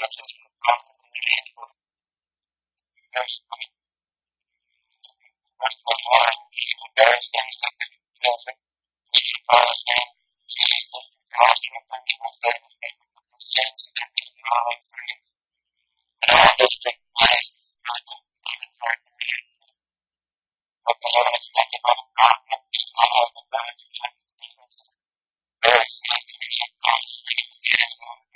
exceptions from the process in the case for various questions. First of all, various things like the consensus, nation policy, CA system, culture, political service, technical science, and economic science. And all this takes place as a mandatory demand. But the evidence that the government is all the benefits of the decisions, various things that the nation policy is available.